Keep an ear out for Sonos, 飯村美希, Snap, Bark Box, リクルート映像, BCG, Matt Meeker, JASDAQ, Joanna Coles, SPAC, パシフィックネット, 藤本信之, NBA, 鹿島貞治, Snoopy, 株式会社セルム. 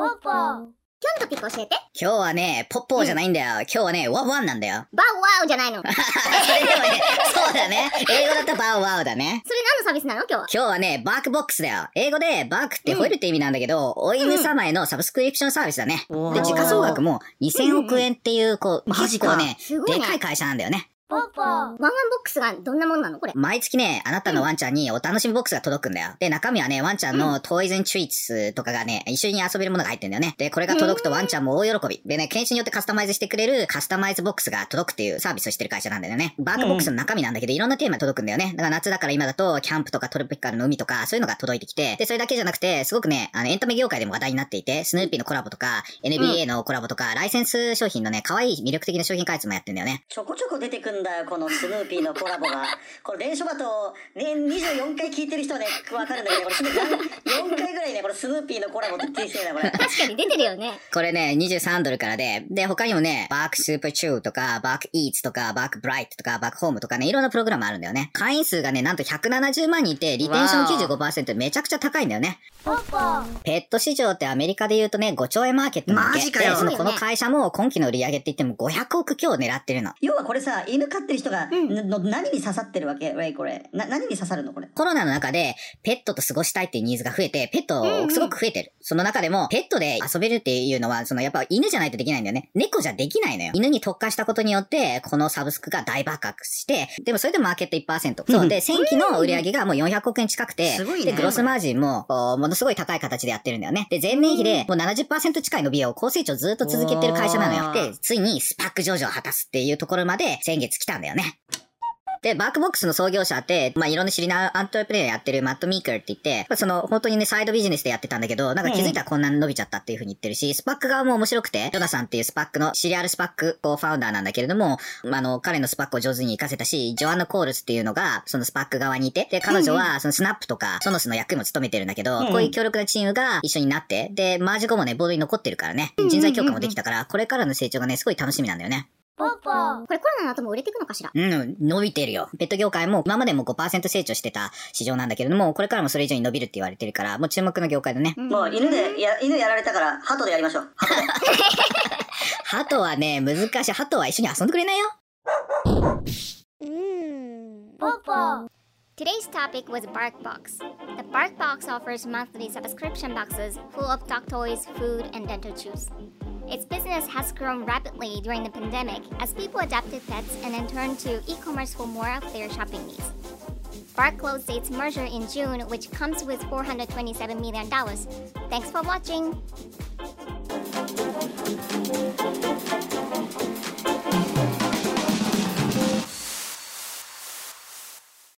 ポッポー。キョンとピック教えて。今日はね、ポッポーじゃないんだよ。今日はね、ワウワンなんだよ。バウワウじゃないの。そうだね。英語だとバウワウだね。それ何のサービスなの今日は。今日はね、バークボックスだよ。英語でバークって吠えるって意味なんだけど、お犬様へのサブスクリプションサービスだね。で、時価総額も2000億円っていう、こう、結構ね、でかい会社なんだよね。ポッポー。ワンワンボックスがどんなもんなのこれ。毎月ね、あなたのワンちゃんにお楽しみボックスが届くんだよ。で、中身はね、ワンちゃんのトイズンチュイツとかがね、一緒に遊べるものが入ってんだよね。で、これが届くとワンちゃんも大喜び。でね、犬種によってカスタマイズしてくれるカスタマイズボックスが届くっていうサービスをしてる会社なんだよね。バークボックスの中身なんだけど、いろんなテーマが届くんだよね。だから夏だから今だと、キャンプとかトロピカルの海とか、そういうのが届いてきて、で、それだけじゃなくて、すごくね、エンタメ業界でも話題になっていて、スヌーピーのコラボとか、NBA のコラボとか、ライセンス商品のね、可愛い魅力的な商品開発もやってんだよね。ちょこちょこ出てくるんだよこのスヌーピーのコラボが。これ連勝馬と年24回聞いてる人はね分かるんだけど、これ4回ぐらいねこのスヌーピーのコラボって聞いてるんだこれ。確かに出てるよね。これね23ドルからで、で他にもねバークスーパーチューとかバークイーツとかバークブライトとかバークホームとかねいろんなプログラムあるんだよね。会員数がねなんと170万人いてリテンション 95% めちゃくちゃ高いんだよね。ペット市場ってアメリカで言うとね5兆円マーケットなんだけど、そのこの会社も今期の売り上げって言っても500億強狙ってるの。要はこれさ犬飼ってる人が、何に刺さってるわけ？これ何に刺さるのこれ。コロナの中でペットと過ごしたいっていうニーズが増えて、ペットすごく増えてる。その中でもペットで遊べるっていうのはそのやっぱ犬じゃないとできないんだよね。猫じゃできないのよ。犬に特化したことによってこのサブスクが大爆発して、でもそれでマーケット 1%。そうで先期の売り上げがもう400億円近くて、でグロスマージンもものすごい高い形でやってるんだよね。で前年比でもう 70% 近い伸びを高成長ずっと続けてる会社なのよ。でついにスパック上場を果たすっていうところまで先月来たんだよね。で、バークボックスの創業者って、いろんな知りなアントレプレイヤーやってるマット・ミーカーって言って、本当にね、サイドビジネスでやってたんだけど、なんか気づいたらこんなに伸びちゃったっていう風に言ってるし、スパック側も面白くて、ジョナさんっていうスパックの、シリアルスパックコーファウンダーなんだけれども、彼のスパックを上手に活かせたし、ジョアンナ・コールスっていうのが、そのスパック側にいて、で、彼女は、スナップとか、ソノスの役員も務めてるんだけど、こういう強力なチームが一緒になって、で、マージ後もね、ボードに残ってるからね、人材強化もできたから、これからの成長がね、すごい楽しみなんだよね。ポッポー。これコロナの後も売れていくのかしら？うん、伸びてるよ。ペット業界も今までも 5% 成長してた市場なんだけれども、これからもそれ以上に伸びるって言われてるから、もう注目の業界だね。もう犬やられたから、ハトでやりましょう。ハトはね、難しい。ハトは一緒に遊んでくれないよ。ポッポー。Today's topic was Bark Box. The Bark Box offers monthly subscription boxes full of dog toys, food, and dental chews.Its business has grown rapidly during the pandemic as people adopted pets and then turned to e-commerce for more of their shopping needs. Bark closed its merger in June, which comes with $427 million. Thanks for watching!